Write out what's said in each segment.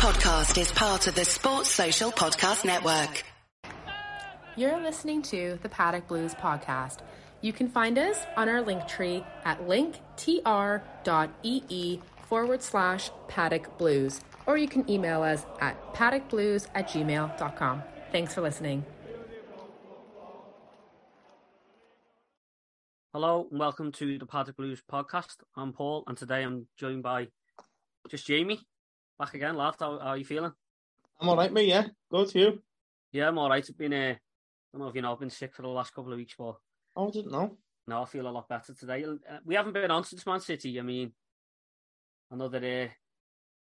podcast is part of the Sports Social Podcast Network. You're listening to the Paddock Blues Podcast. You can find us on our Linktree at linktr.ee/Paddock Blues, or you can email us at paddockblues@gmail.com. Thanks for listening. Hello and welcome to the Paddock Blues Podcast. I'm Paul, and today I'm joined by just Jamie. Back again, lad. How are you feeling? I'm all right, mate, yeah. Good, you? Yeah, I'm all right. I've been, I don't know if you know, I've been sick for the last couple of weeks, but... Oh, I didn't know. No, I feel a lot better today. We haven't been on since Man City. I mean, I know that it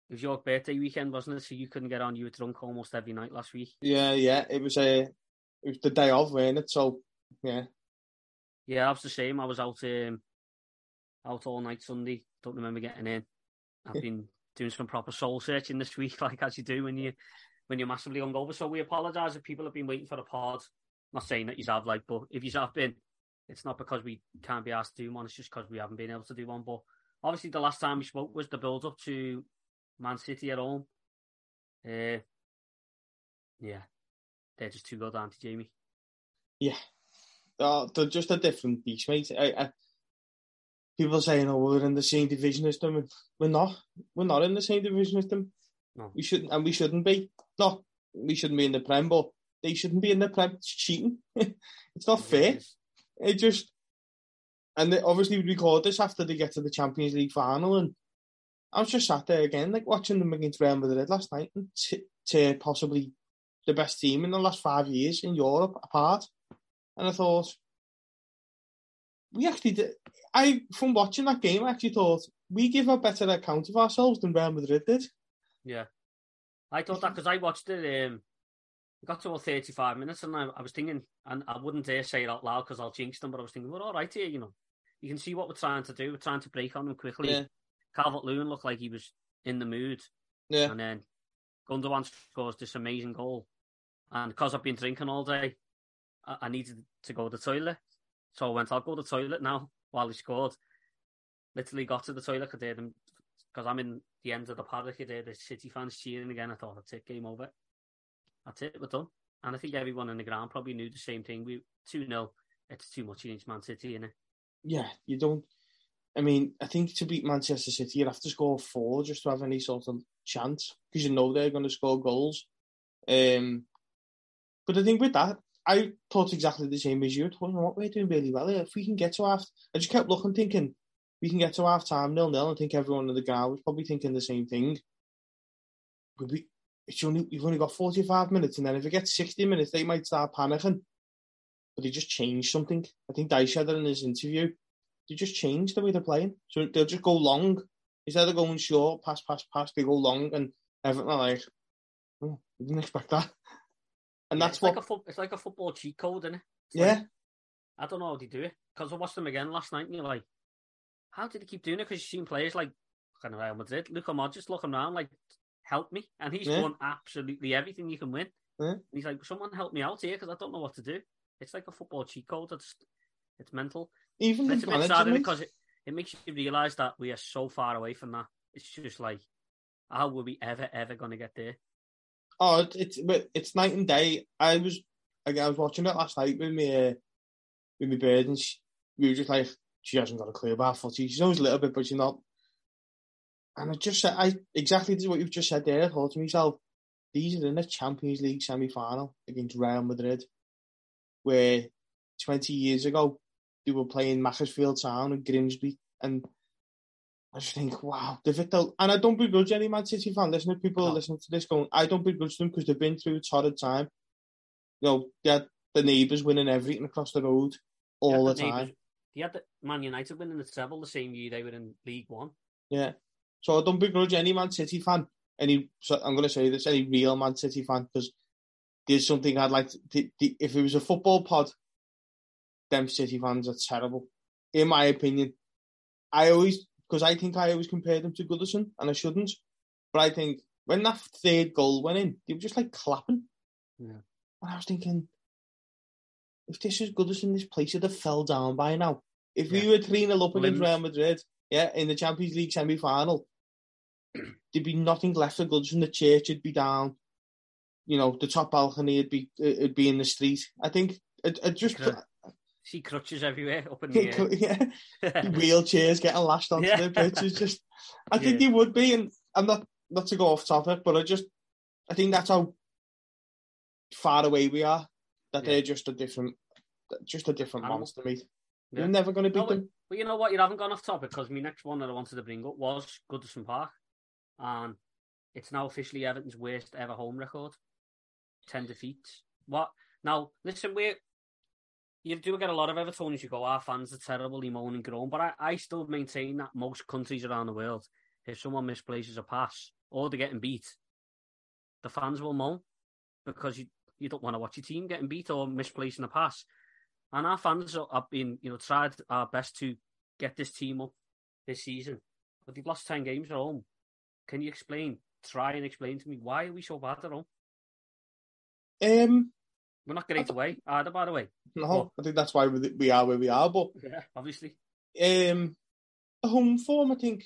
was your birthday weekend, wasn't it? So you couldn't get on. You were drunk almost every night last week. Yeah. It was the day of, wasn't it? So, yeah. Yeah, I was the same. I was out all night Sunday. Don't remember getting in. I've been... doing some proper soul searching this week, like as you do when you're massively hungover. So we apologise if people have been waiting for the pod. I'm not saying that you have, like, but if you have been, it's not because we can't be asked to do one. It's just because we haven't been able to do one. But obviously, the last time we spoke was the build up to Man City at home. Yeah, they're just too good, aren't they, Jamie? Yeah, they're just a different beast, mate. People saying, "Oh, we're in the same division as them." We're not. We're not in the same division as them. No. We shouldn't be. No, we shouldn't be in the Prem, but they shouldn't be in the Prem. It's cheating. It's not fair. It just, and obviously we record this after they get to the Champions League final, and I was just sat there again, like watching them against Real Madrid last night, and to possibly the best team in the last 5 years in Europe apart, and I thought. We actually did. From watching that game, I actually thought we give a better account of ourselves than Real Madrid did. Yeah, I thought that because I watched it. It got to all 35 minutes, and I was thinking, and I wouldn't dare say it out loud because I'll jinx them. But I was thinking, we're all right here, you know. You can see what we're trying to do. We're trying to break on them quickly. Yeah. Calvert-Lewin looked like he was in the mood. Yeah, and then Gundogan scores this amazing goal, and because I've been drinking all day, I needed to go to the toilet. So I went, I'll go to the toilet now, while he scored. Literally got to the toilet, I did him, because I'm in the end of the paddock, I did the City fans cheering again. I thought, that's it, game over. That's it, we're done. And I think everyone in the ground probably knew the same thing. We 2-0, it's too much against Man City, innit? Yeah, you don't... I mean, I think to beat Manchester City, you'd have to score 4 just to have any sort of chance, because you know they're going to score goals. But I think with that, I thought exactly the same as you. I thought, you know what, we're doing really well here. If we can get to half... I just kept looking, thinking, we can get to half-time, 0-0. I think everyone in the ground was probably thinking the same thing. But you've only got 45 minutes, and then if it gets 60 minutes, they might start panicking. But they just changed something. I think Dyche said that in his interview. They just changed the way they're playing. So they'll just go long. Instead of going short, pass, they go long, and everything like, oh, I didn't expect that. And that's what... it's like a football cheat code, isn't it? It's like, I don't know how they do it. Because I watched them again last night, and you're like, how did they keep doing it? Because you've seen players like, I don't know, Real Madrid, Luka Modric, just looking around, like, help me. And he's won absolutely everything you can win. Yeah. And he's like, someone help me out here, because I don't know what to do. It's like a football cheat code. It's mental. Even it's a bit sad, because it makes you realise that we are so far away from that. It's just like, how were we ever going to get there? Oh, it's night and day. I was watching it last night with my bird, and we were just like, she hasn't got a clue about footy. She knows a little bit, but she's not. And I just said, exactly what you've just said there. I thought to myself, these are in the Champions League semi-final against Real Madrid, where 20 years ago they were playing Macclesfield Town and Grimsby, and I just think, wow, the Victor... And I don't begrudge any Man City fan listening. People are listening to this going, I don't begrudge them because they've been through a torrid time. You know, they had the neighbours winning everything across the road all the time. You had the Man United winning the treble the same year they were in League One. Yeah. So I don't begrudge any Man City fan. I'm going to say this, any real Man City fan, because there's something I'd like to... if it was a football pod, them City fans are terrible. In my opinion, because I think I always compare them to Goodison, and I shouldn't. But I think when that third goal went in, they were just like clapping. Yeah. And I was thinking, if this is Goodison, this place would have fell down by now. If we were 3-0 up against Real Madrid, in the Champions League semi-final, there'd be nothing left for Goodison. The church would be down, you know, the top balcony would be in the street. I think I'd just see crutches everywhere up in the air. Yeah, wheelchairs getting lashed onto their pitches. Just, I think they would be, and I'm not to go off topic, but I think that's how far away we are. That they're just a different monster, mate. Yeah. You're never going to beat them. But you know what? You haven't gone off topic, because my next one that I wanted to bring up was Goodison Park. And it's now officially Everton's worst ever home record. 10 defeats. What? Now, listen, you do get a lot of Evertonians, you go, our fans are terrible, they moan and groan. But I still maintain that most countries around the world, if someone misplaces a pass or they're getting beat, the fans will moan, because you don't want to watch your team getting beat or misplacing a pass. And our fans have been, you know, tried our best to get this team up this season, but they've lost 10 games at home. Can you explain to me, why are we so bad at home? We're not great away either, by the way. No, but I think that's why we are where we are. But yeah, obviously, the home form, I think,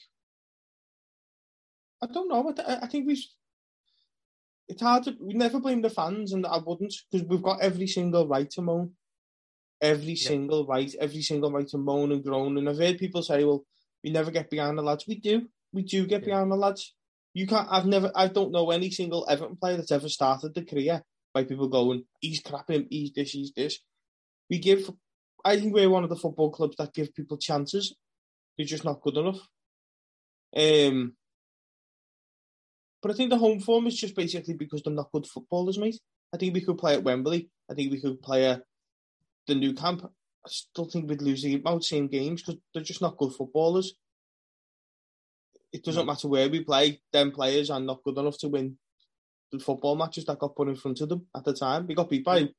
I don't know. I think it's hard to, we never blame the fans, and I wouldn't, because we've got every single right to moan. Every single right to moan and groan. And I've heard people say, well, we never get behind the lads. We do get behind the lads. I don't know any single Everton player that's ever started the career by people going, he's crapping, he's this, he's this. I think we're one of the football clubs that give people chances. They're just not good enough. But I think the home form is just basically because they're not good footballers, mate. I think we could play at Wembley. I think we could play at the new camp. I still think we'd lose about the same games, because they're just not good footballers. It doesn't matter where we play, them players are not good enough to win the football matches that got put in front of them at the time. We got beat by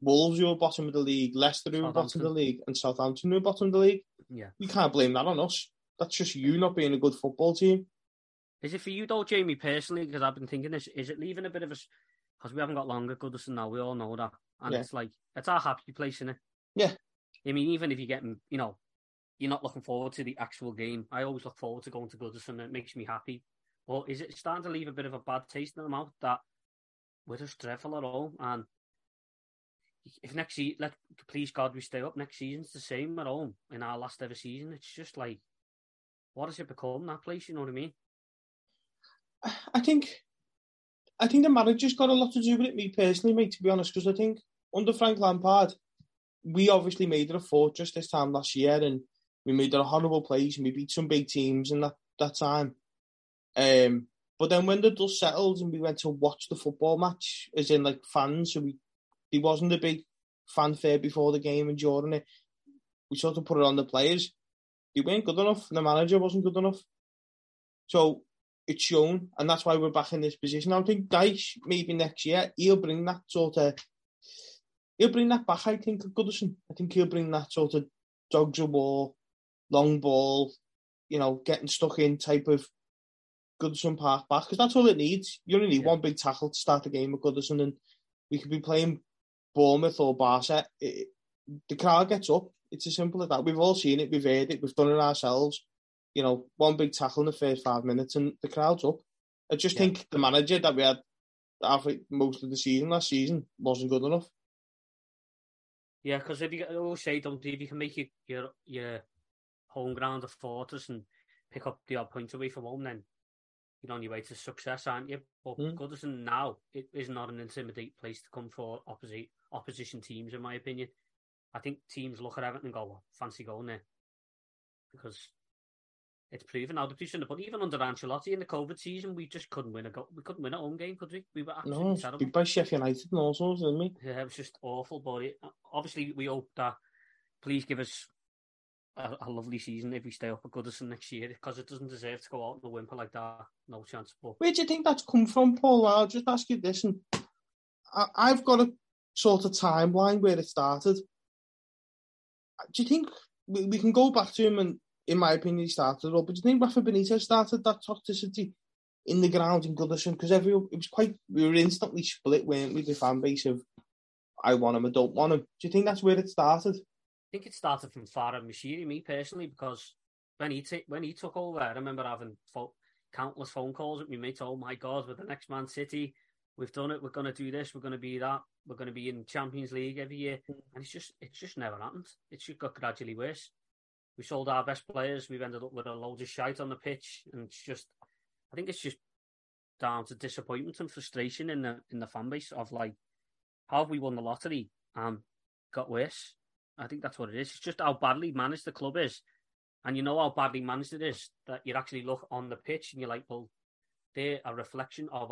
Wolves, who were bottom of the league, Leicester, who were bottom of the league, and Southampton, who were bottom of the league. Yeah. You can't blame that on us. That's just you not being a good football team. Is it for you though, Jamie, personally, because I've been thinking this, is it leaving a bit of a... Because we haven't got long at Goodison now, we all know that. And it's like, it's our happy place, isn't it? Yeah. I mean, even if you're getting, you know, you're not looking forward to the actual game. I always look forward to going to Goodison. It makes me happy. But is it starting to leave a bit of a bad taste in the mouth that we're just dreadful at all? And if next season, please God, we stay up next season, it's the same at home in our last ever season. It's just like, what has it become, that place? You know what I mean? I think the manager's got a lot to do with it, me personally, mate, to be honest, because I think under Frank Lampard, we obviously made it a fortress this time last year, and we made it a horrible place, and we beat some big teams in that time. But then when the dust settled and we went to watch the football match, as in like fans, so there wasn't a big fanfare before the game and during it. We sort of put it on the players. They weren't good enough, and the manager wasn't good enough. So it's shown, and that's why we're back in this position. I think Dyche, maybe next year, he'll bring that back, I think, at Goodison. I think he'll bring that sort of dogs of war, long ball, you know, getting stuck in type of Goodison Park back, because that's all it needs. You only need one big tackle to start the game at Goodison, and we could be playing Bournemouth or Barca. The crowd gets up. It's as simple as that. We've all seen it. We've heard it. We've done it ourselves. You know, one big tackle in the first 5 minutes and the crowd's up. I just think the manager that we had most of the season last season wasn't good enough. Yeah, because if you always say, don't you, if you can make your home ground a fortress and pick up the odd point away from home, then you're on your way to success, aren't you? But Goodison now, it is not an intimidating place to come for opposition teams, in my opinion. I think teams look at Everton and go, well, fancy going there. Because it's proven now, the position. But even under Ancelotti in the COVID season, we just couldn't win a goal. We couldn't win a home game, could we? We were absolutely terrible. We beat by Sheffield United and all sorts, didn't we? Yeah, it was just awful. But obviously, we hope that please give us a lovely season if we stay up at Goodison next year, because it doesn't deserve to go out in a whimper like that. No chance. But where do you think that's come from, Paul? I'll just ask you this, and I've got a sort of timeline where it started. Do you think we can go back to him and? In my opinion, he started up. But do you think Rafa Benitez started that toxicity in the ground in Goodison? Because we were instantly split, weren't we, the fan base of I want him, I don't want him. Do you think that's where it started? I think it started from Farhad Moshiri, me personally, because when he took over, I remember having countless phone calls with me mates. Oh my God, we're the next Man City. We've done it. We're going to do this. We're going to be that. We're going to be in Champions League every year. And it's just never happened. It just got gradually worse. We sold our best players. We've ended up with a load of shite on the pitch. And it's just, I think it's just down to disappointment and frustration in the fan base of like, how have we won the lottery and got worse? I think that's what it is. It's just how badly managed the club is. And you know how badly managed it is that you actually look on the pitch and you're like, well, they're a reflection of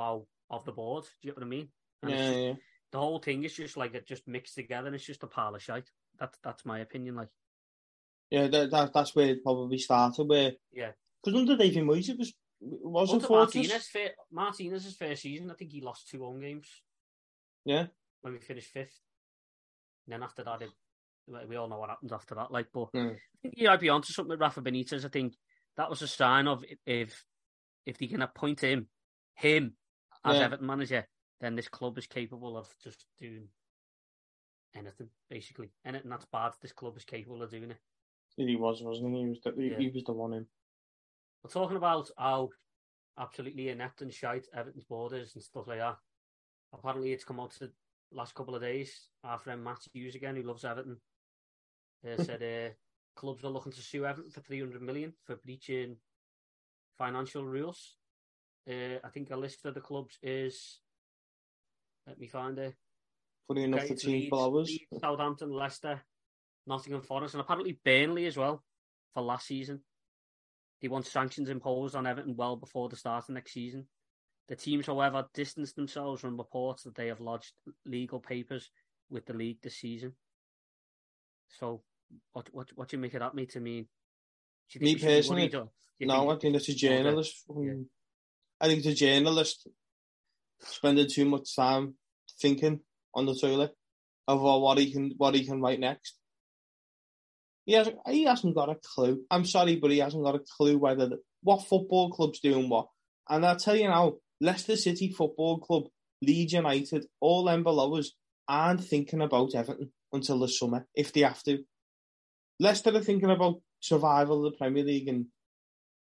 the board. Do you know what I mean? And yeah. The whole thing is just like, it just mixed together and it's just a pile of shite. That's my opinion. Like, yeah, that's where it probably started. Where, yeah, because under David Moyes, it wasn't Martinez's first season. I think he lost 2 home games. Yeah, when we finished 5th. And then after that, we all know what happened after that. Like, but I think I'd be onto something with Rafa Benitez. I think that was a sign of if they can appoint him as Everton manager, then this club is capable of just doing anything, basically. Anything that's bad, this club is capable of doing it. He was, wasn't he? He was the one in. We're talking about how absolutely inept and shite Everton's board is and stuff like that. Apparently, it's come out to the last couple of days. Our friend Matt Hughes again, who loves Everton, said clubs are looking to sue Everton for $300 million for breaching financial rules. I think a list of the clubs is... Let me find it. Funny enough, the team followers. Southampton, Leicester, Nottingham Forest, and apparently Burnley as well for last season. They want sanctions imposed on Everton well before the start of next season. The teams, however, distanced themselves from reports that they have lodged legal papers with the league this season. So, what do you make of that, mate? I mean, do you think me personally, I think it's a journalist. Yeah. I think it's a journalist spending too much time thinking on the toilet of what he can write next. He hasn't got a clue. I'm sorry, but he hasn't got a clue what football club's doing what. And I'll tell you now, Leicester City Football Club, Leeds United, all them below us aren't thinking about Everton until the summer, if they have to. Leicester are thinking about survival of the Premier League and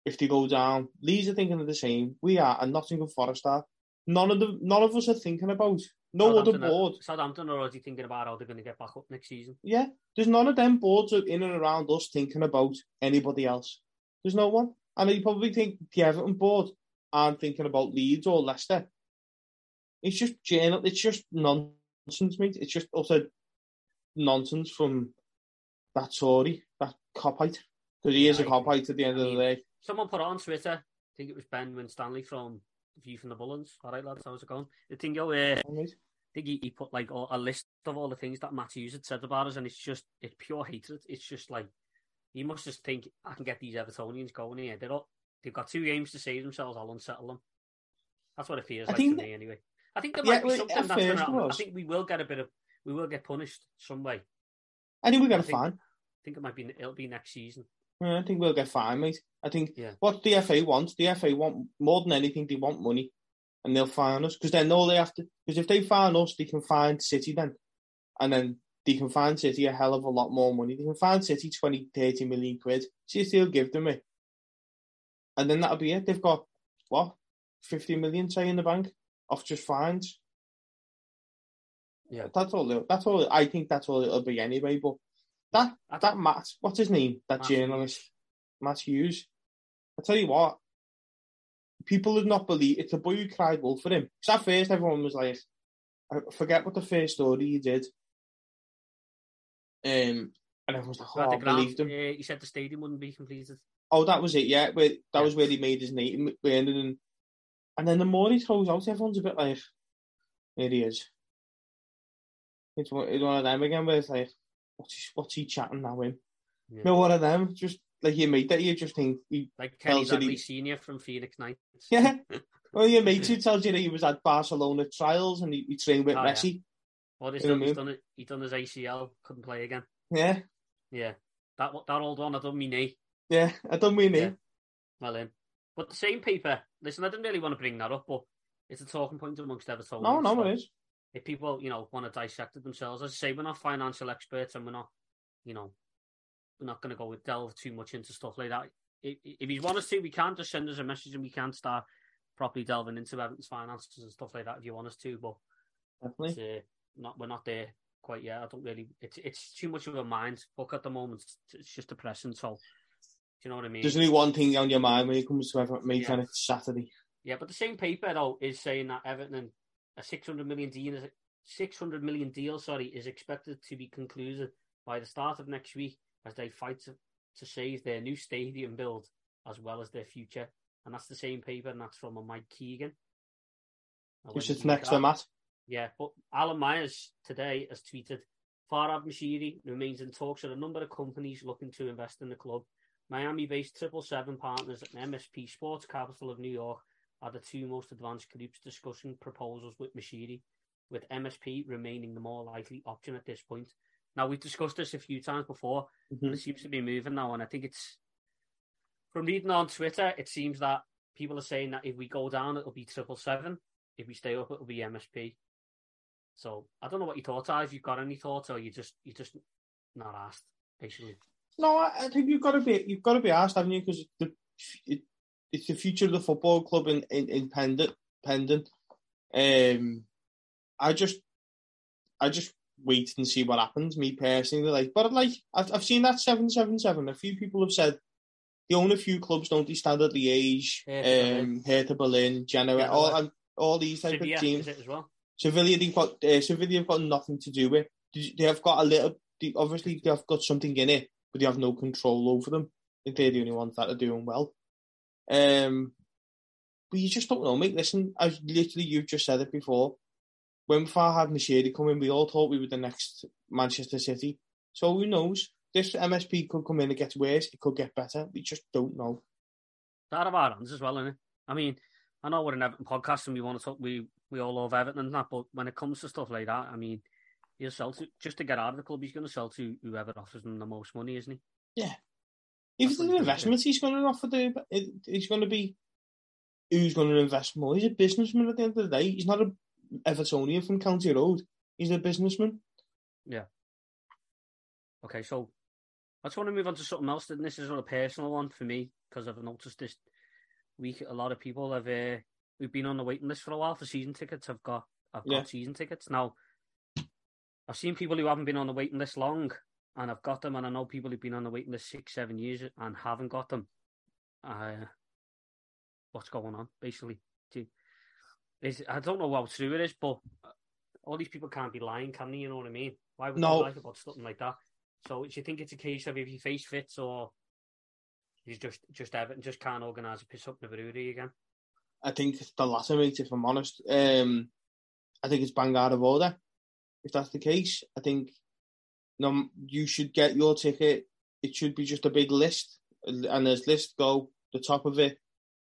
if they go down. Leeds are thinking of the same. We are, and Nottingham Forest are. None of us are thinking about. No other board. Southampton are already thinking about how they're going to get back up next season. Yeah, there's none of them boards in and around us thinking about anybody else. There's no one. And you probably think the Everton board aren't thinking about Leeds or Leicester. It's just nonsense, mate. It's just utter nonsense from that Tory, that copite. Because he is a copite at the end of the day. Someone put on Twitter, I think it was Ben Winstanley from View from the Bullens. All right, lads, how's it going? The thing, I think he put like a list of all the things that Matt Hughes had said about us, and it's pure hatred. It's just like, he must just think, I can get these Evertonians going here. They've got 2 games to save themselves. I'll unsettle them. That's what it feels like to me, anyway. I think there might be something that's going to happen. I think we will get punished some way. I think we'll get a fine. I think it'll be next season. Yeah, I think we'll get fined, mate. I think what the FA want more than anything. They want money, and they'll fine us because then all they have to. Because if they fine us, they can fine City then, and then they can fine City a hell of a lot more money. They can fine City 20, 30 million quid. City will give them it. And then that'll be it. They've got, 50 million, say, in the bank off just fines. Yeah. That's all. I think that's all it'll be anyway. But that Matt, what's his name? That journalist, Matt Hughes. I tell you what, people did not believe, it's the boy who cried wolf for him. Because at first everyone was like, I forget what the first story he did. And everyone was like, I believed him. Yeah, he said the stadium wouldn't be completed. Oh, that was it, yeah. That was where he made his name. And then the more he throws out, everyone's a bit like, there he is. It's one of them again where it's like, what's he chatting now in? Yeah. No, one of them. Just like your mate that you just think... Like Kenny Dalglish Senior from Phoenix Knights. Yeah. Well, your mate who tells you that he was at Barcelona trials and he trained with Messi. Yeah. What is He done his ACL, couldn't play again. Yeah. Yeah. That old one, I done me knee. Yeah, I done mean it. Well, but the same paper. Listen, I didn't really want to bring that up, but it's a talking point amongst Evertonians. No, it is. If people, want to dissect it themselves, as I say, we're not financial experts, and we're not going to delve too much into stuff like that. if you want us to, we can just send us a message and we can start properly delving into Everton's finances and stuff like that if you want us to. But definitely, we're not there quite yet. I don't really. It's too much of a mind fuck at the moment. It's just depressing. So, do you know what I mean? There's only one thing on your mind when it comes to Everton, maybe kind of Saturday. Yeah, but the same paper though is saying that Everton and a $600 million deal is expected to be concluded by the start of next week as they fight to save their new stadium build as well as their future. And that's the same paper, and that's from a Mike Keegan. Which is next to Matt. Yeah, but Alan Myers today has tweeted, Farhad Moshiri remains in talks with a number of companies looking to invest in the club. Miami-based 777 Partners and MSP Sports Capital of New York are the two most advanced groups discussing proposals with Moshiri, with MSP remaining the more likely option at this point. Now, we've discussed this a few times before, but it seems to be moving now, and I think it's... From reading on Twitter, it seems that people are saying that if we go down, it'll be 777. If we stay up, it'll be MSP. So I don't know what your thoughts are. If you've got any thoughts, or you're just not asked, basically. No, I think you've got to be asked, haven't you? Because it's the future of the football club in pendant. I just wait and see what happens. Me personally, I've seen that 777. A few people have said they own a few clubs, don't they? Standard Liège, Hertha Berlin, Genoa, all these type Sevilla, of teams. Is it as well? Sevilla, they've got nothing to do with. They have got a little. Obviously, they have got something in it, but they have no control over them. I think they're the only ones that are doing well. But you just don't know, mate. Listen, you've just said it before. When Farhad Moshiri come in, we all thought we were the next Manchester City. So who knows? This MSP could come in and get worse. It could get better. We just don't know. It's out of our hands as well, isn't it? I mean, I know we're an Everton podcast and we want to talk. We all love Everton and that, but when it comes to stuff like that, I mean, he'll sell to, just to get out of the club, he's going to sell to whoever offers him the most money, isn't he? Yeah. If it's an investment, he's going to be who's going to invest more. He's a businessman at the end of the day. He's not an Evertonian from County Road. He's a businessman. Yeah. Okay, so I just want to move on to something else, and this is a personal one for me, because I've noticed this week a lot of people have we've been on the waiting list for a while for season tickets. I've got season tickets now. I've seen people who haven't been on the waiting list long, and I've got them, and I know people who've been on the waiting list 6-7 years and haven't got them. What's going on? Basically, I don't know how true it is, but all these people can't be lying, can they? You know what I mean? Why would they lie about something like that? So do you think it's a case of if your face fits, or you just Everton just can't organise a piss up in the brewery again? I think it's the latter, mate, if I'm honest. I think it's bang out of order. If that's the case, I think you should get your ticket. It should be just a big list, and there's list go, the top of it,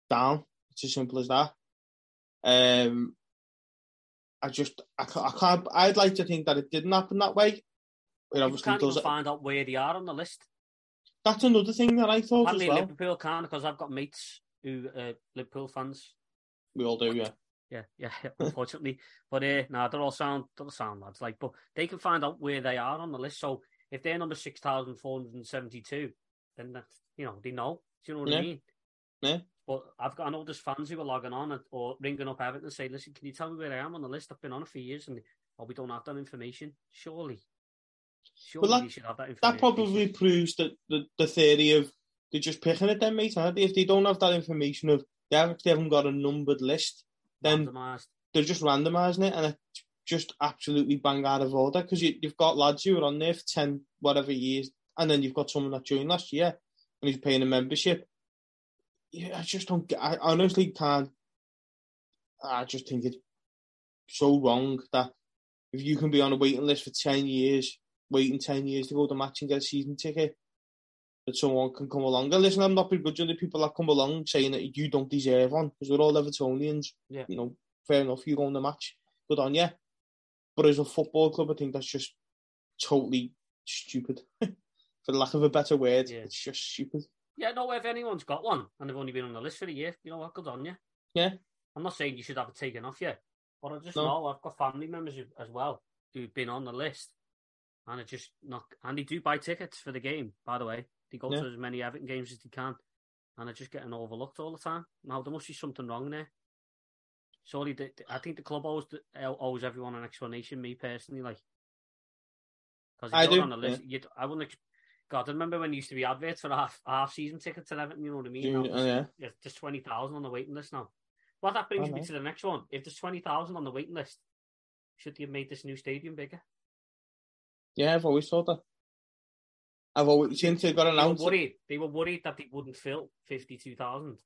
down. It's as simple as that. I can't. I'd like to think that it didn't happen that way. It obviously can't even find out where they are on the list. That's another thing that I thought apparently as well. Liverpool can, because I've got mates who are Liverpool fans. We all do, yeah. Yeah, unfortunately. But they'll sound lads like, but they can find out where they are on the list. So if they're number 6,472, then that's, they know. Do you know what I mean? Yeah. But I know there's fans who are logging on or ringing up Everton and say, listen, can you tell me where I am on the list? I've been on it for years and we don't have that information. Surely well, you should have that information. That probably proves that the theory of they're just picking at them, mate, aren't they? If they don't have that information of they haven't got a numbered list, then they're just randomising it, and it's just absolutely bang out of order, because you've got lads who are on there for 10 whatever years, and then you've got someone that joined last year and he's paying a membership. Yeah, I honestly can't. I just think it's so wrong that if you can be on a waiting list for 10 years, waiting 10 years to go to a match and get a season ticket, that someone can come along. And listen, I'm not begrudging the people that come along saying that you don't deserve one, because we're all Evertonians. Yeah. Fair enough, you go on the match. Good on you. But as a football club, I think that's just totally stupid. For lack of a better word, yeah. It's just stupid. Yeah, no, if anyone's got one and they've only been on the list for a year, you know what, good on you. Yeah. I'm not saying you should have it taken off you, but I just know I've got family members as well who've been on the list, and it's just not... And they do buy tickets for the game, by the way. They go to as many Everton games as they can. and are just getting overlooked all the time. Now, there must be something wrong there. Surely, I think the club owes everyone an explanation, me personally. Like, because I do. On the list, yeah. I wouldn't. God, I remember when there used to be adverts for half season tickets and everything, you know what I mean? Now, there's 20,000 on the waiting list now. Well, that brings me to the next one. If there's 20,000 on the waiting list, should they have made this new stadium bigger? Yeah, I've always thought that. I've always since it got announced. They were worried that they wouldn't fill 52,000.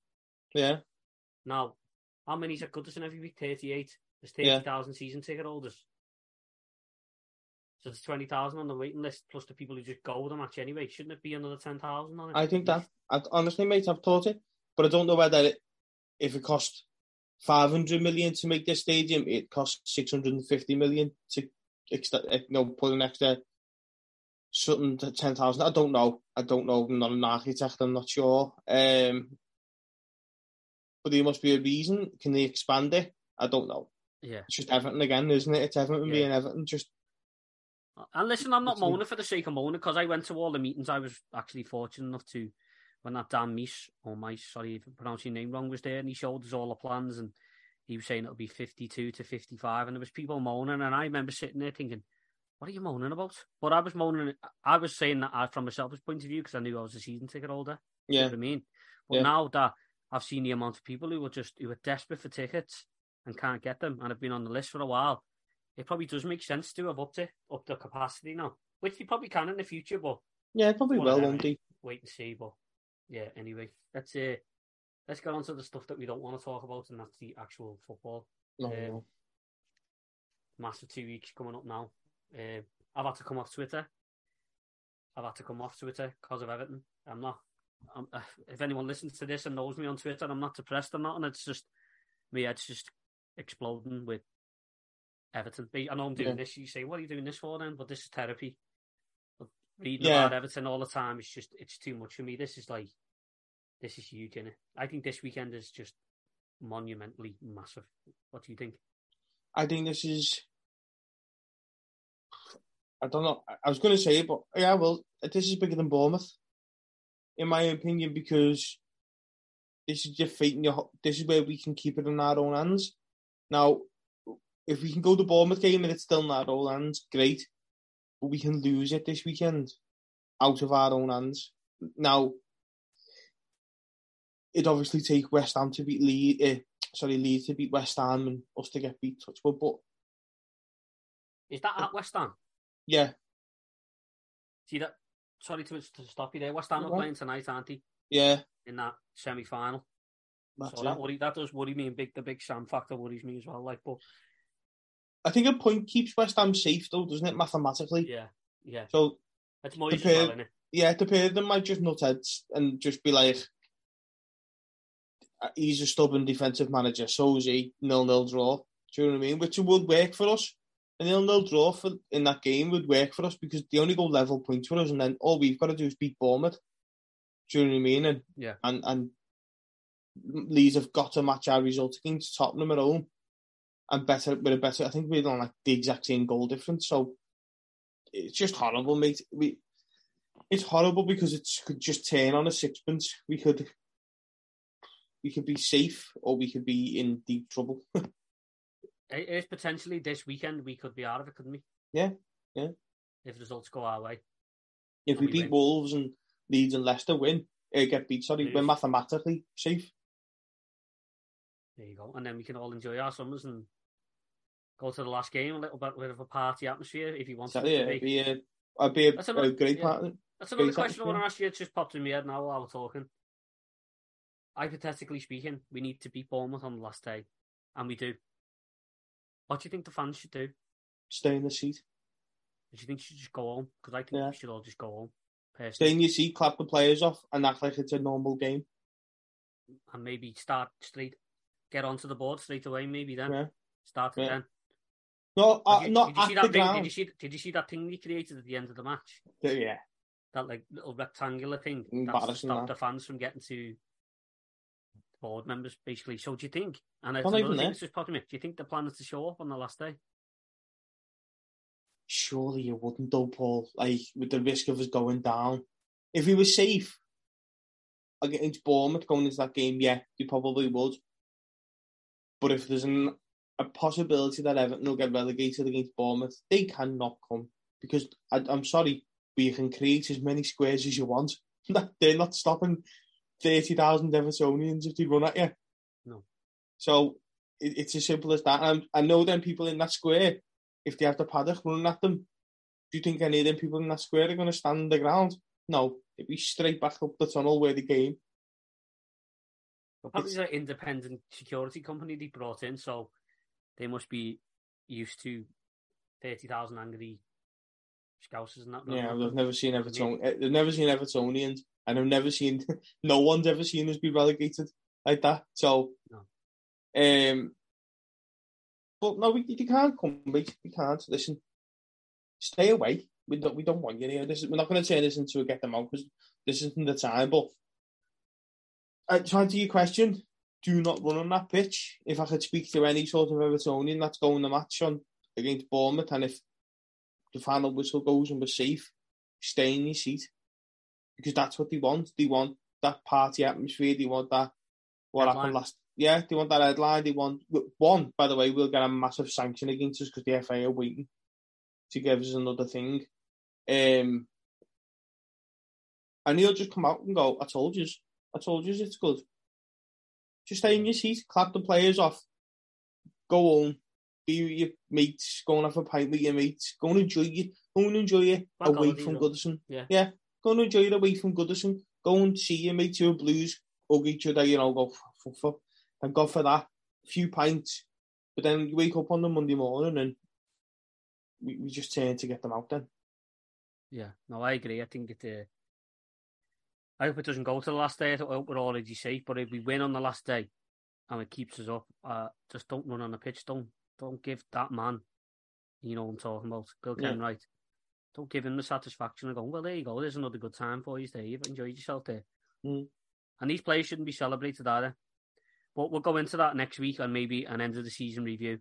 Yeah. Now, how many's at Goodison every week? 38. There's 30,000 season ticket holders. So there's 20,000 on the waiting list, plus the people who just go to the match anyway. Shouldn't it be another 10,000 on it? I think that, honestly, mate, I've thought it, but I don't know whether if it cost 500 million to make this stadium, it cost 650 million to put an extra something to 10,000. I don't know. I'm not an architect. I'm not sure. But there must be a reason. Can they expand it? I don't know. Yeah. It's just Everton again, isn't it? It's Everton being Everton. Just. And listen, I'm not moaning for the sake of moaning, because I went to all the meetings. I was actually fortunate enough to, when that Dan Mice, sorry if I'm pronouncing your name wrong, was there, and he showed us all the plans, and he was saying it'll be 52 to 55, and there was people moaning, and I remember sitting there thinking, what are you moaning about? But I was moaning, I was saying that from a selfish point of view, because I knew I was a season ticket holder. Yeah. You know what I mean? But now that I've seen the amount of people who are desperate for tickets and can't get them, and have been on the list for a while, it probably does make sense to have upped the capacity now, which you probably can in the future, but... Yeah, probably will, won't they? Wait and see, but... Yeah, anyway, let's get on to the stuff that we don't want to talk about, and that's the actual football. No. Massive 2 weeks coming up now. I've had to come off Twitter. Because of Everton. If anyone listens to this and knows me on Twitter, I'm not depressed or nothing. It's just... my head's just exploding with... Everton. I know I'm doing this. You say, what are you doing this for then? But this is therapy. But reading about Everton all the time is just, it's too much for me. This is huge, innit? I think this weekend is just monumentally massive. What do you think? I think this is, I don't know. I was going to say it, but yeah, well, this is bigger than Bournemouth, in my opinion, because this is your fate and this is where we can keep it in our own hands. Now, if we can go to Bournemouth game and it's still not our own hands, great. But we can lose it this weekend out of our own hands. Now, it'd obviously take West Ham to beat Leeds to beat West Ham and us to get beat Touchwood, but... Is that at West Ham? Yeah. See that? Sorry to stop you there. West Ham are playing tonight, aren't they? Yeah. In that semi-final. So that does worry me, and the Big Sam factor worries me as well. Like, but... I think a point keeps West Ham safe, though, doesn't it, mathematically? Yeah, yeah. So it's more useful, isn't it? Yeah, the pair of them might just nut heads and just be like, he's a stubborn defensive manager, so is he, 0-0 draw. Do you know what I mean? Which would work for us. A 0-0 draw in that game would work for us, because they only go level points for us, and then all we've got to do is beat Bournemouth. Do you know what I mean? And Leeds have got to match our result against Tottenham at home. And better. I think we're on like the exact same goal difference, so it's just horrible, mate. It's horrible because it could just turn on a sixpence. We could be safe, or we could be in deep trouble. It is potentially this weekend. We could be out of it, couldn't we? Yeah, yeah. If results go our way, if we beat win. Wolves and Leeds and Leicester, we're mathematically safe. There you go, and then we can all enjoy our summers and. Go to the last game, a little bit of a party atmosphere, if you want to. Yeah, I'd be a great party. That's another question I want to ask you. It just popped in my head now while we're talking. Hypothetically speaking, we need to beat Bournemouth on the last day, and we do. What do you think the fans should do? Stay in the seat. Do you think you should just go home? Because I think we should all just go home. Personally. Stay in your seat, clap the players off, and act like it's a normal game. And maybe get onto the board straight away, maybe then. Yeah. Start it then. No, not at the ground. Did you see that thing they created at the end of the match? Yeah. That like little rectangular thing that stopped the fans from getting to board members, basically. So do you think? And I don't think it's just popping me. Do you think the plan is to show up on the last day? Surely you wouldn't, though, Paul. Like with the risk of us going down, if we were safe, against Bournemouth going into that game, yeah, you probably would. But if there's a possibility that Everton will get relegated against Bournemouth, they cannot come. Because, I'm sorry, but you can create as many squares as you want. They're not stopping 30,000 Evertonians if they run at you. No. So, it's as simple as that. And I know them people in that square, if they have the paddock running at them, do you think any of them people in that square are going to stand the ground? No. It'd be straight back up the tunnel where they came. That was an independent security company they brought in, so they must be used to 30,000 angry Scousers and that. Yeah, I've never seen Everton. I've never seen Evertonians, and I've never seen. No one's ever seen us be relegated like that. So, no. But no, you can't come. We can't listen. Stay away. We don't want you here. We're not going to turn this into a get them out because this isn't the time. But to answer your question, do not run on that pitch. If I could speak to any sort of Evertonian that's going the match on against Bournemouth, and if the final whistle goes and we're safe, stay in your seat. Because that's what they want. They want that party atmosphere. They want that what headline happened last... Yeah, they want that headline. They want... One, by the way, we'll get a massive sanction against us because the FA are waiting to give us another thing. And he'll just come out and go, I told you it's good. Just stay in your seat. Clap the players off. Go home. Be with your mates, go and have a pint with your mates, go and enjoy it away from Goodison. Yeah, go and enjoy it away from Goodison. Go and see your mates who are Blues, hug each other, go, fuck, thank God for that. A few pints. But then you wake up on the Monday morning and we just turn to get them out then. Yeah, no, I agree. I think I hope it doesn't go to the last day. I hope we're all already safe, but if we win on the last day and it keeps us up, just don't run on the pitch, Don't give that man, you know what I'm talking about, Bill Kenwright, don't give him the satisfaction of going, well, there you go, there's another good time for you, there, you've enjoyed yourself there. Mm. And these players shouldn't be celebrated either. But we'll go into that next week and maybe an end of the season review.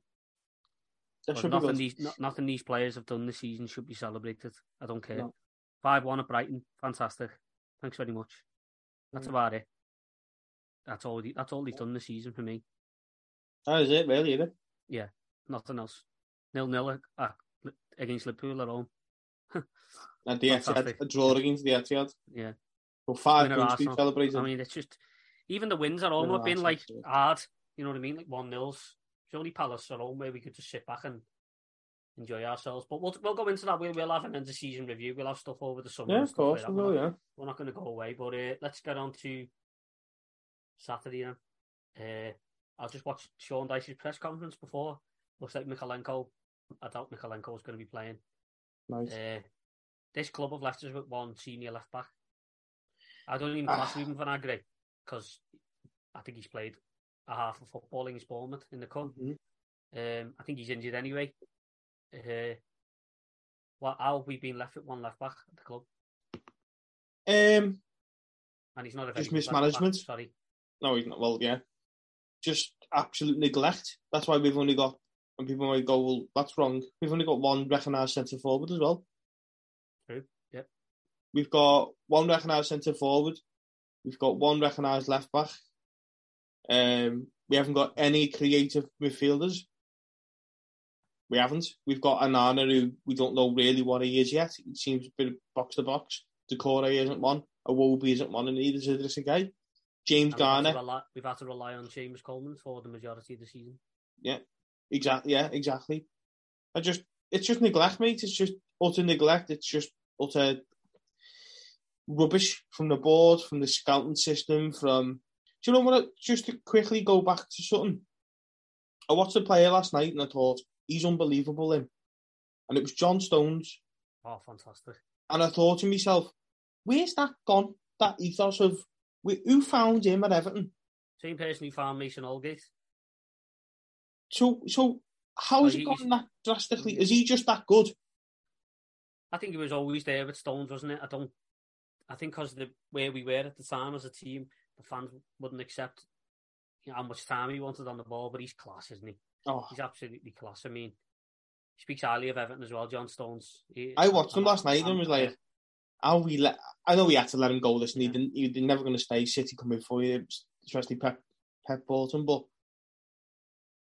Nothing these players have done this season should be celebrated. I don't care. No. 5-1 at Brighton, fantastic. Thanks very much. That's about it. That's all they've done this season for me. That is it, really, isn't it? Yeah. Nothing else. 0-0 against Liverpool at home. And the Etihad, a draw against the Etihad. Yeah. Well, 5 points to be celebrated. I mean, it's just... Even the wins at home have been, like, hard. You know what I mean? Like, 1-0s. It's only Palace at home where we could just sit back and enjoy ourselves. But we'll go into that. We'll have an end-of-season review. We'll have stuff over the summer. Yeah, of course. Like We're not going to go away. But let's get on to Saturday now. I'll just watch Sean Dyche's press conference before. Looks like Mikhalenko. I doubt Mikhalenko is going to be playing. Nice. This club of Leicester's with one senior left back. I don't even class Ruben van Agre because I think he's played a half of football in his Bournemouth in the cup. Mm-hmm. I think he's injured anyway. How have we been left with one left back at the club? And he's not a very just mismanagement. Back, sorry. No, he's not. Well, yeah. Just absolute neglect. That's why we've only got. And people might go, well, that's wrong. We've only got one recognised centre-forward as well. True, yep. We've got one recognised centre-forward. We've got one recognised left-back. We haven't got any creative midfielders. We haven't. We've got Onana, who we don't know really what he is yet. He seems a bit box-to-box. Doucouré isn't one. Iwobi isn't one, and neither is this guy. James Garner. We've had to rely on James Coleman for the majority of the season. Yeah. Exactly. It's just neglect, mate. It's just utter neglect. It's just utter rubbish from the board, from the scouting system, from... Do you know what? Just to quickly go back to something. I watched the player last night and I thought, he's unbelievable, him. And it was John Stones. Oh, fantastic. And I thought to myself, where's that gone? That ethos of... Who found him at Everton? Same person who found Mason Holgate. So how has it gone that drastically? Is he just that good? I think he was always there with Stones, wasn't it? I think because of where we were at the time as a team, the fans wouldn't accept how much time he wanted on the ball, but he's class, isn't he? Oh. He's absolutely class. I mean, he speaks highly of Everton as well, John Stones. I watched him last night and was like, I know we had to let him go this and he was never going to stay. City coming for him, especially Pep bought him, but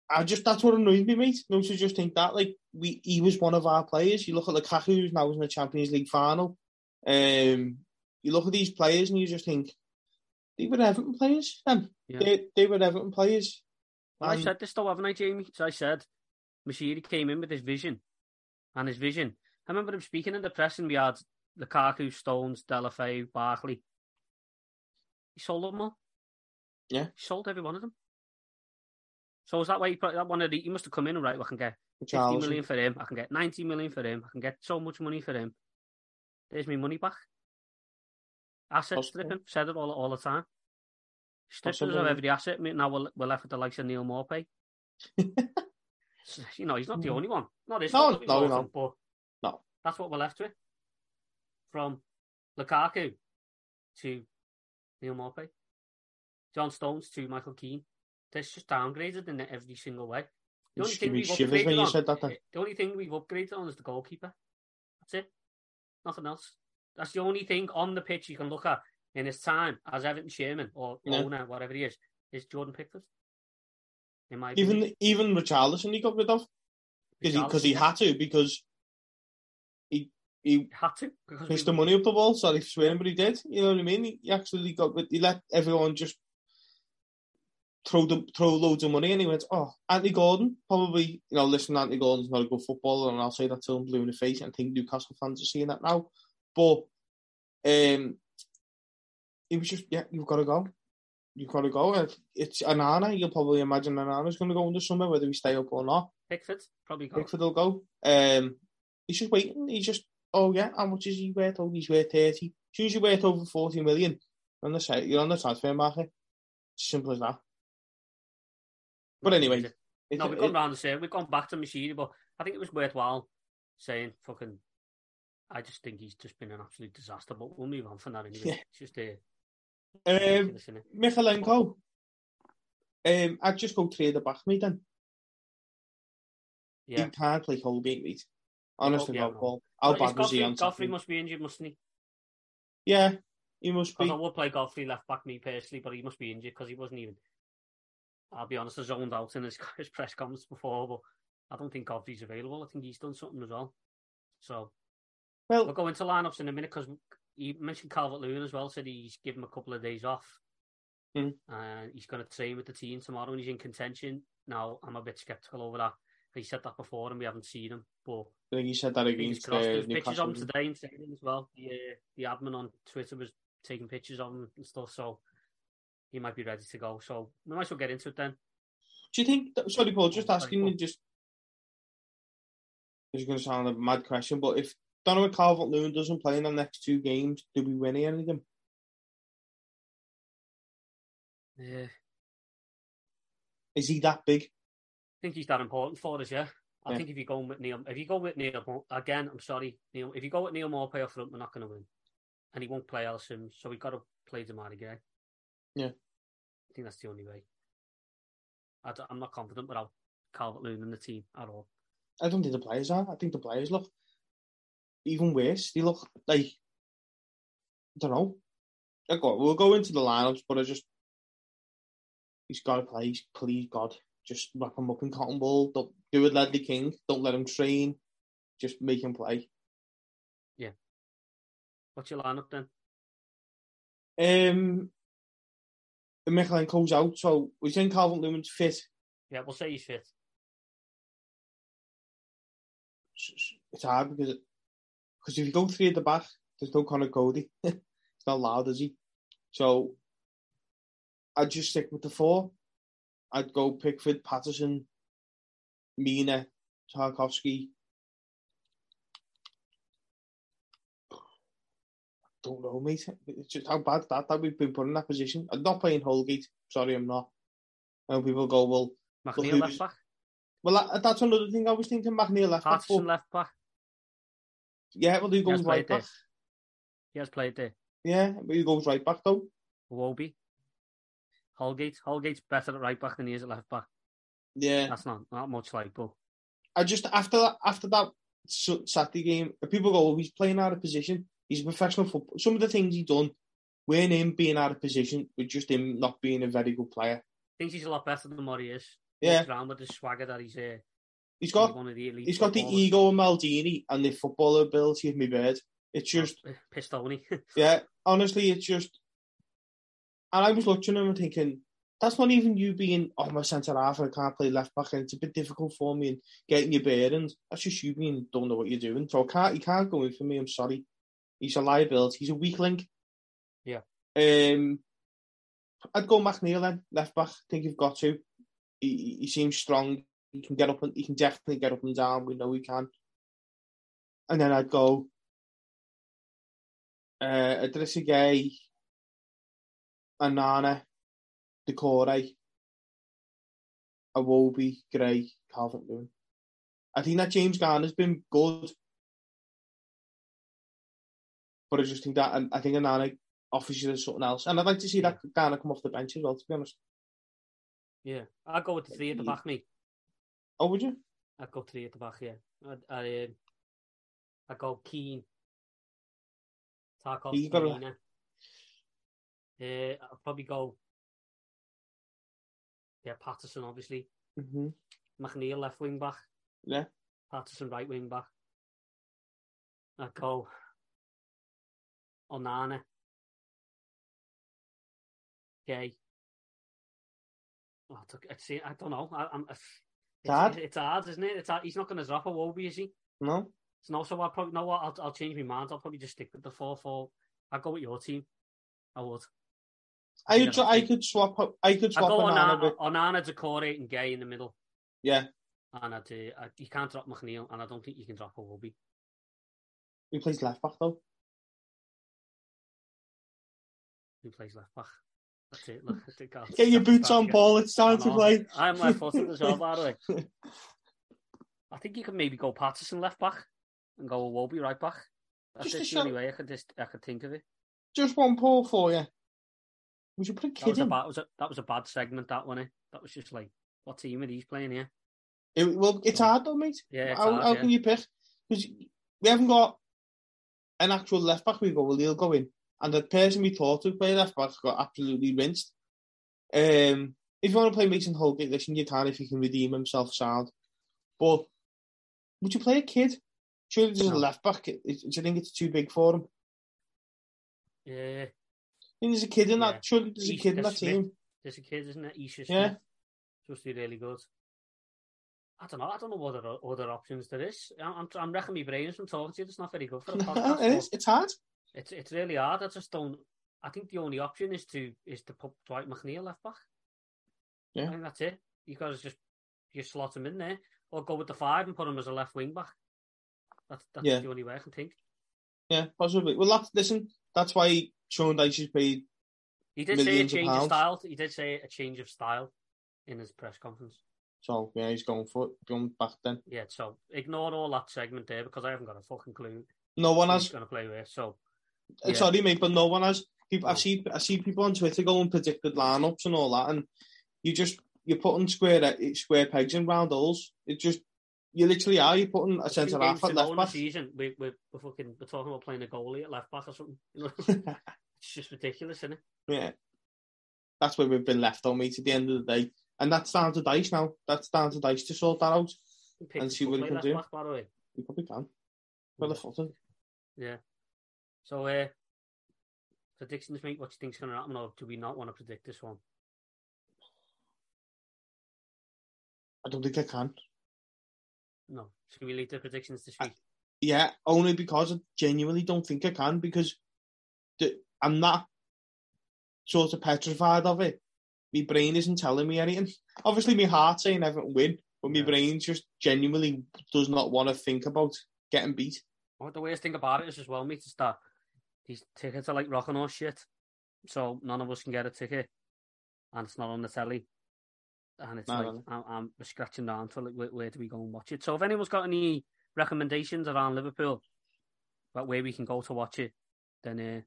that's what annoys me, mate. Don't you just think that? Like, he was one of our players. You look at Lukaku, who's now in the Champions League final. You look at these players and you just think, they were Everton players. They were Everton players. Well, I said this though, haven't I, Jamie? So I said, Moshiri came in with his vision. I remember him speaking in the press and we had Lukaku, Stones, Delafeu, Barkley. He sold them all. Yeah. He sold every one of them. So is that way he must have come in and right, well, I can get 50 million for him, I can get 90 million for him, I can get so much money for him. There's my money back. Asset stripping, said it all the time. Stripped us of every asset, now we're left with the likes of Neal Maupay. You know, he's not the only one. Not his one. No. That's what we're left with. From Lukaku to Neal Maupay. John Stones to Michael Keane. That's just downgraded in every single way. The only thing we've upgraded on is the goalkeeper. That's it. Nothing else. That's the only thing on the pitch you can look at in his time as Everton chairman or owner, whatever he is Jordan Pickford. In my opinion. Even Richarlison he got rid of because he had to because he had to because pushed the money up the wall. Sorry for swearing, but he did. You know what I mean? He actually he let everyone just throw loads of money, and he went, "Oh, Anthony Gordon, probably." You know, listen, Anthony Gordon's not a good footballer, and I'll say that till I'm blue in the face. And I think Newcastle fans are seeing that now. But it was just, you've got to go. You've got to go. It's Onana. You'll probably imagine Onana's going to go in the summer, whether we stay up or not. Pickford probably go. Pickford will go. He's just waiting. He's just, how much is he worth? Oh, he's worth 30. As soon as you're worth over 40 million, you're on the transfer market. It's simple as that. But anyway. We've gone round the same. We've gone back to Moshiri, but I think it was worthwhile saying I just think he's just been an absolute disaster, but we'll move on from that anyway. Yeah. It's just Mikhalenko. I'd just go three at the back, mate, then. Yeah. He can't play Holgate, mate. Honestly, Paul. How bad was he on Godfrey must be injured, mustn't he? Yeah, he must be. Because I would play Godfrey left back, me personally, but he must be injured because he wasn't even... I'll be honest, I zoned out in his press conference before, but I don't think Godfrey's available. I think he's done something as well. So... Well, we'll go into lineups in a minute because you mentioned Calvert-Lewin as well. Said he's given a couple of days off, and he's going to train with the team tomorrow. And he's in contention now. I'm a bit sceptical over that. He said that before, and we haven't seen him. But I think he said that against Newcastle. Pictures of him today and saying as well. The admin on Twitter was taking pictures of him and stuff, so he might be ready to go. So we might as well get into it then. Do you think? Sorry, Paul. Just asking you. Just this is going to sound a mad question, but if Donovan Calvert-Lewin doesn't play in the next two games, do we win any of them? Yeah. Is he that big? I think he's that important for us, yeah. I think if you go with Neal, if you go with Neal Maupay off front, we're not going to win. And he won't play Elson, so we've got to play Damari Gray. Yeah. I think that's the only way. I'm not confident without Calvert-Lewin in the team at all. I don't think the players are. I think the players look... even worse. They look like, I don't know. We'll go into the lineups, but he's got to play. Please, God, just wrap him up in cotton ball. Don't do it, Ledley King. Don't let him train. Just make him play. Yeah. What's your lineup then? Mikhalenko's out, so we think Calvert-Lewin's fit. Yeah, we'll say he's fit. It's hard because if you go three at the back, there's no Conor Cody. He's not loud, is he? So I'd just stick with the four. I'd go Pickford, Patterson, Mina, Tarkovsky. I don't know, mate. It's just how bad that we've been put in that position. I'm not playing Holgate. Sorry, I'm not. And people go, well... McNeil left back? Well, that's another thing I was thinking. McNeil left back. Patterson left back. Yeah, well, he goes right back. He has played there. Yeah, but he goes right back, though. Iwobi. Holgate's better at right back than he is at left back. Yeah. That's not much like, but... I just, after that Saturday game, people go, he's playing out of position. He's a professional footballer. Some of the things he done weren't him being out of position, with just him not being a very good player. Thinks he's a lot better than what he is. Yeah. He's around with the swagger that he's here. He's got the ego of Maldini and the football ability of my bird. It's just... Pistoni. Yeah, honestly, it's just... And I was looking at him and thinking, that's not even you being, oh, my centre-half, I can't play left-back, and it's a bit difficult for me and getting your bearings. That's just you being, don't know what you're doing. So he can't go in for me, I'm sorry. He's a liability. He's a weak link. Yeah. I'd go McNeil then, left-back. I think you've got to. He seems strong. He can definitely get up and down. We know he can. And then I'd go Adrisagay, Onana, Doucouré, Iwobi, Gray, Calvert-Lewin. I think that James Garner's been good, but I just think that, and I think Onana offers you something else. And I'd like to see that Garner come off the bench as well, to be honest. Yeah, I'd go with the three at the back, mate. Oh, would you? I'd go three at the back, yeah. I'd go Keane, Tarkov, Mina. I'd probably go Patterson, obviously. Mm-hmm. McNeil, left wing back. Yeah. Patterson, right wing back. I'd go Onana. Gay. Oh, I don't know. It's hard, isn't it? It's hard. He's not going to drop Iwobi, is he? No. No, so I probably know what I'll change my mind. I'll probably just stick with the 4-4. I'll go with your team. I would. I could swap Onana, Doucouré, and Gay in the middle. Yeah. And you can't drop McNeil, and I don't think you can drop Iwobi. Who plays left back though? Who plays left back? That's it. Look, get your boots on, Paul. It's time to play. I'm left-footed as well, by the way. I think you could maybe go Patterson left back and go Iwobi right back. That's just the only way I could think of it. Just one Paul for you. Was you pretty kidding? That was a bad segment, that one. Eh? That was just like, what team are these playing here? It's hard though, mate. Yeah, how can you pick? Because we haven't got an actual left back. We go, well, he'll go in. And the person we thought would play left back got absolutely rinsed. If you want to play Mason Holgate, listen, you can if he can redeem himself sound. But would you play a kid? Surely there's a left back. I think it's too big for him. Yeah. I think there's a kid in that. Surely there's a kid in that team. There's a kid, isn't there? Isha Smith. Yeah. Supposed to be really good. I don't know what other options there is. I'm wrecking my brains from talking to you. It's not very good for a podcast. It is. It's hard. It's really hard. I just don't. I think the only option is to put Dwight McNeil left back. Yeah, I think that's it. You got to just slot him in there, or go with the five and put him as a left wing back. That's the only way I can think. Yeah, possibly. Well, that's why Sean Dyche has paid. He did say a change of style. He did say a change of style in his press conference. So yeah, he's going back then. Yeah. So ignore all that segment there because I haven't got a fucking clue. No one has going to play with. So. Yeah. Sorry, mate, but no one has. I see people on Twitter going predicted lineups and all that, and you're putting square pegs in round holes. It just you literally are. You're putting a centre half at left back. Season we're talking about playing a goalie at left back or something. It's just ridiculous, isn't it? Yeah, that's where we've been left on, mate. At the end of the day, and that's down to Dyche now. That's down to Dyche to sort that out and see what he can do. Back, by the way. He probably can. Well, yeah. So, predictions, mate, what do you think's going to happen, or do we not want to predict this one? I don't think I can. No. Should we leave the predictions this week? Yeah, only because I genuinely don't think I can, because I'm not sort of petrified of it. My brain isn't telling me anything. Obviously, my heart's saying Everton win, but my brain just genuinely does not want to think about getting beat. Well, the worst thing about it is as well, mate, is that these tickets are like rock and all shit, so none of us can get a ticket, and it's not on the telly, and it's I'm scratching down to like where do we go and watch it. So if anyone's got any recommendations around Liverpool about where we can go to watch it, then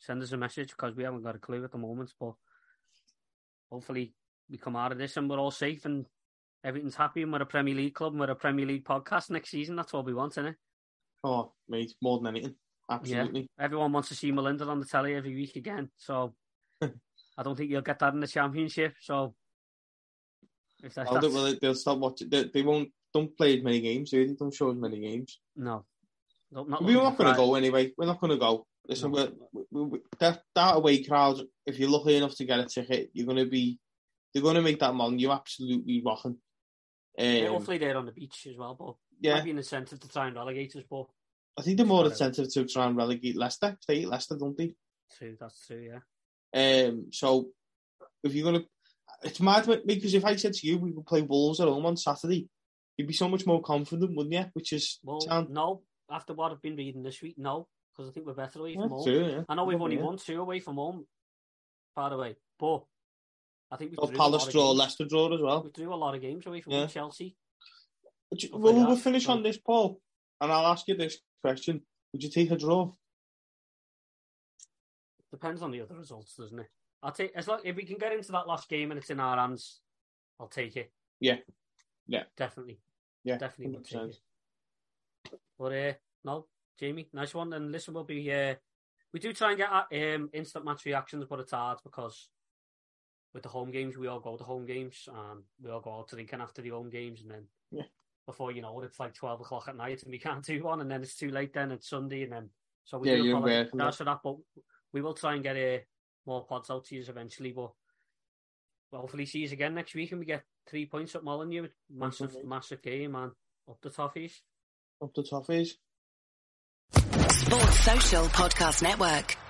send us a message because we haven't got a clue at the moment. But hopefully we come out of this and we're all safe and everything's happy and we're a Premier League club and we're a Premier League podcast next season. That's all we want, innit? Oh, mate, more than anything. Absolutely. Yeah. Everyone wants to see Melinda on the telly every week again. So I don't think you'll get that in the Championship. So if that's, they'll stop watching. They won't. Don't play as many games. They don't show as many games. No. We're not going to go anyway. We're not going to go. Listen, no. That away crowd, if you're lucky enough to get a ticket, they're going to make that money. You're absolutely rocking. Hopefully they're on the beach as well, but yeah. Might be an incentive to try and relegate us, but I think they're more incentive to try and relegate Leicester. They hate Leicester, don't they? True, that's true, yeah. So, if you're going to... It's mad, because if I said to you we would play Wolves at home on Saturday, you'd be so much more confident, wouldn't you? Which is... Well, no. After what I've been reading this week, no. Because I think we're better away from home. True, yeah. I know we've only won 2 away from home, far away, but... I think we drew Palace draw, Leicester draw as well. We drew a lot of games away from Chelsea. We'll finish on this, Paul, and I'll ask you this question. Would you take a draw? Depends on the other results, doesn't it? I'll take, as long, if we can get into that last game and it's in our hands, I'll take it. Yeah. Yeah. Definitely. Yeah. Definitely would take it. But no, Jamie, nice one. And listen, we'll be we do try and get instant match reactions, but it's hard because with the home games, we all go to home games and we all go out drinking after the home games, and then before you know it, it's like 12 o'clock at night and we can't do one, and then it's too late then, it's Sunday, and then so we do apologize for that, but we will try and get more pods out to you eventually, but we'll hopefully see you again next week and we get 3 points at Molineux. Massive game, and up the toffees. Sports Social Podcast Network.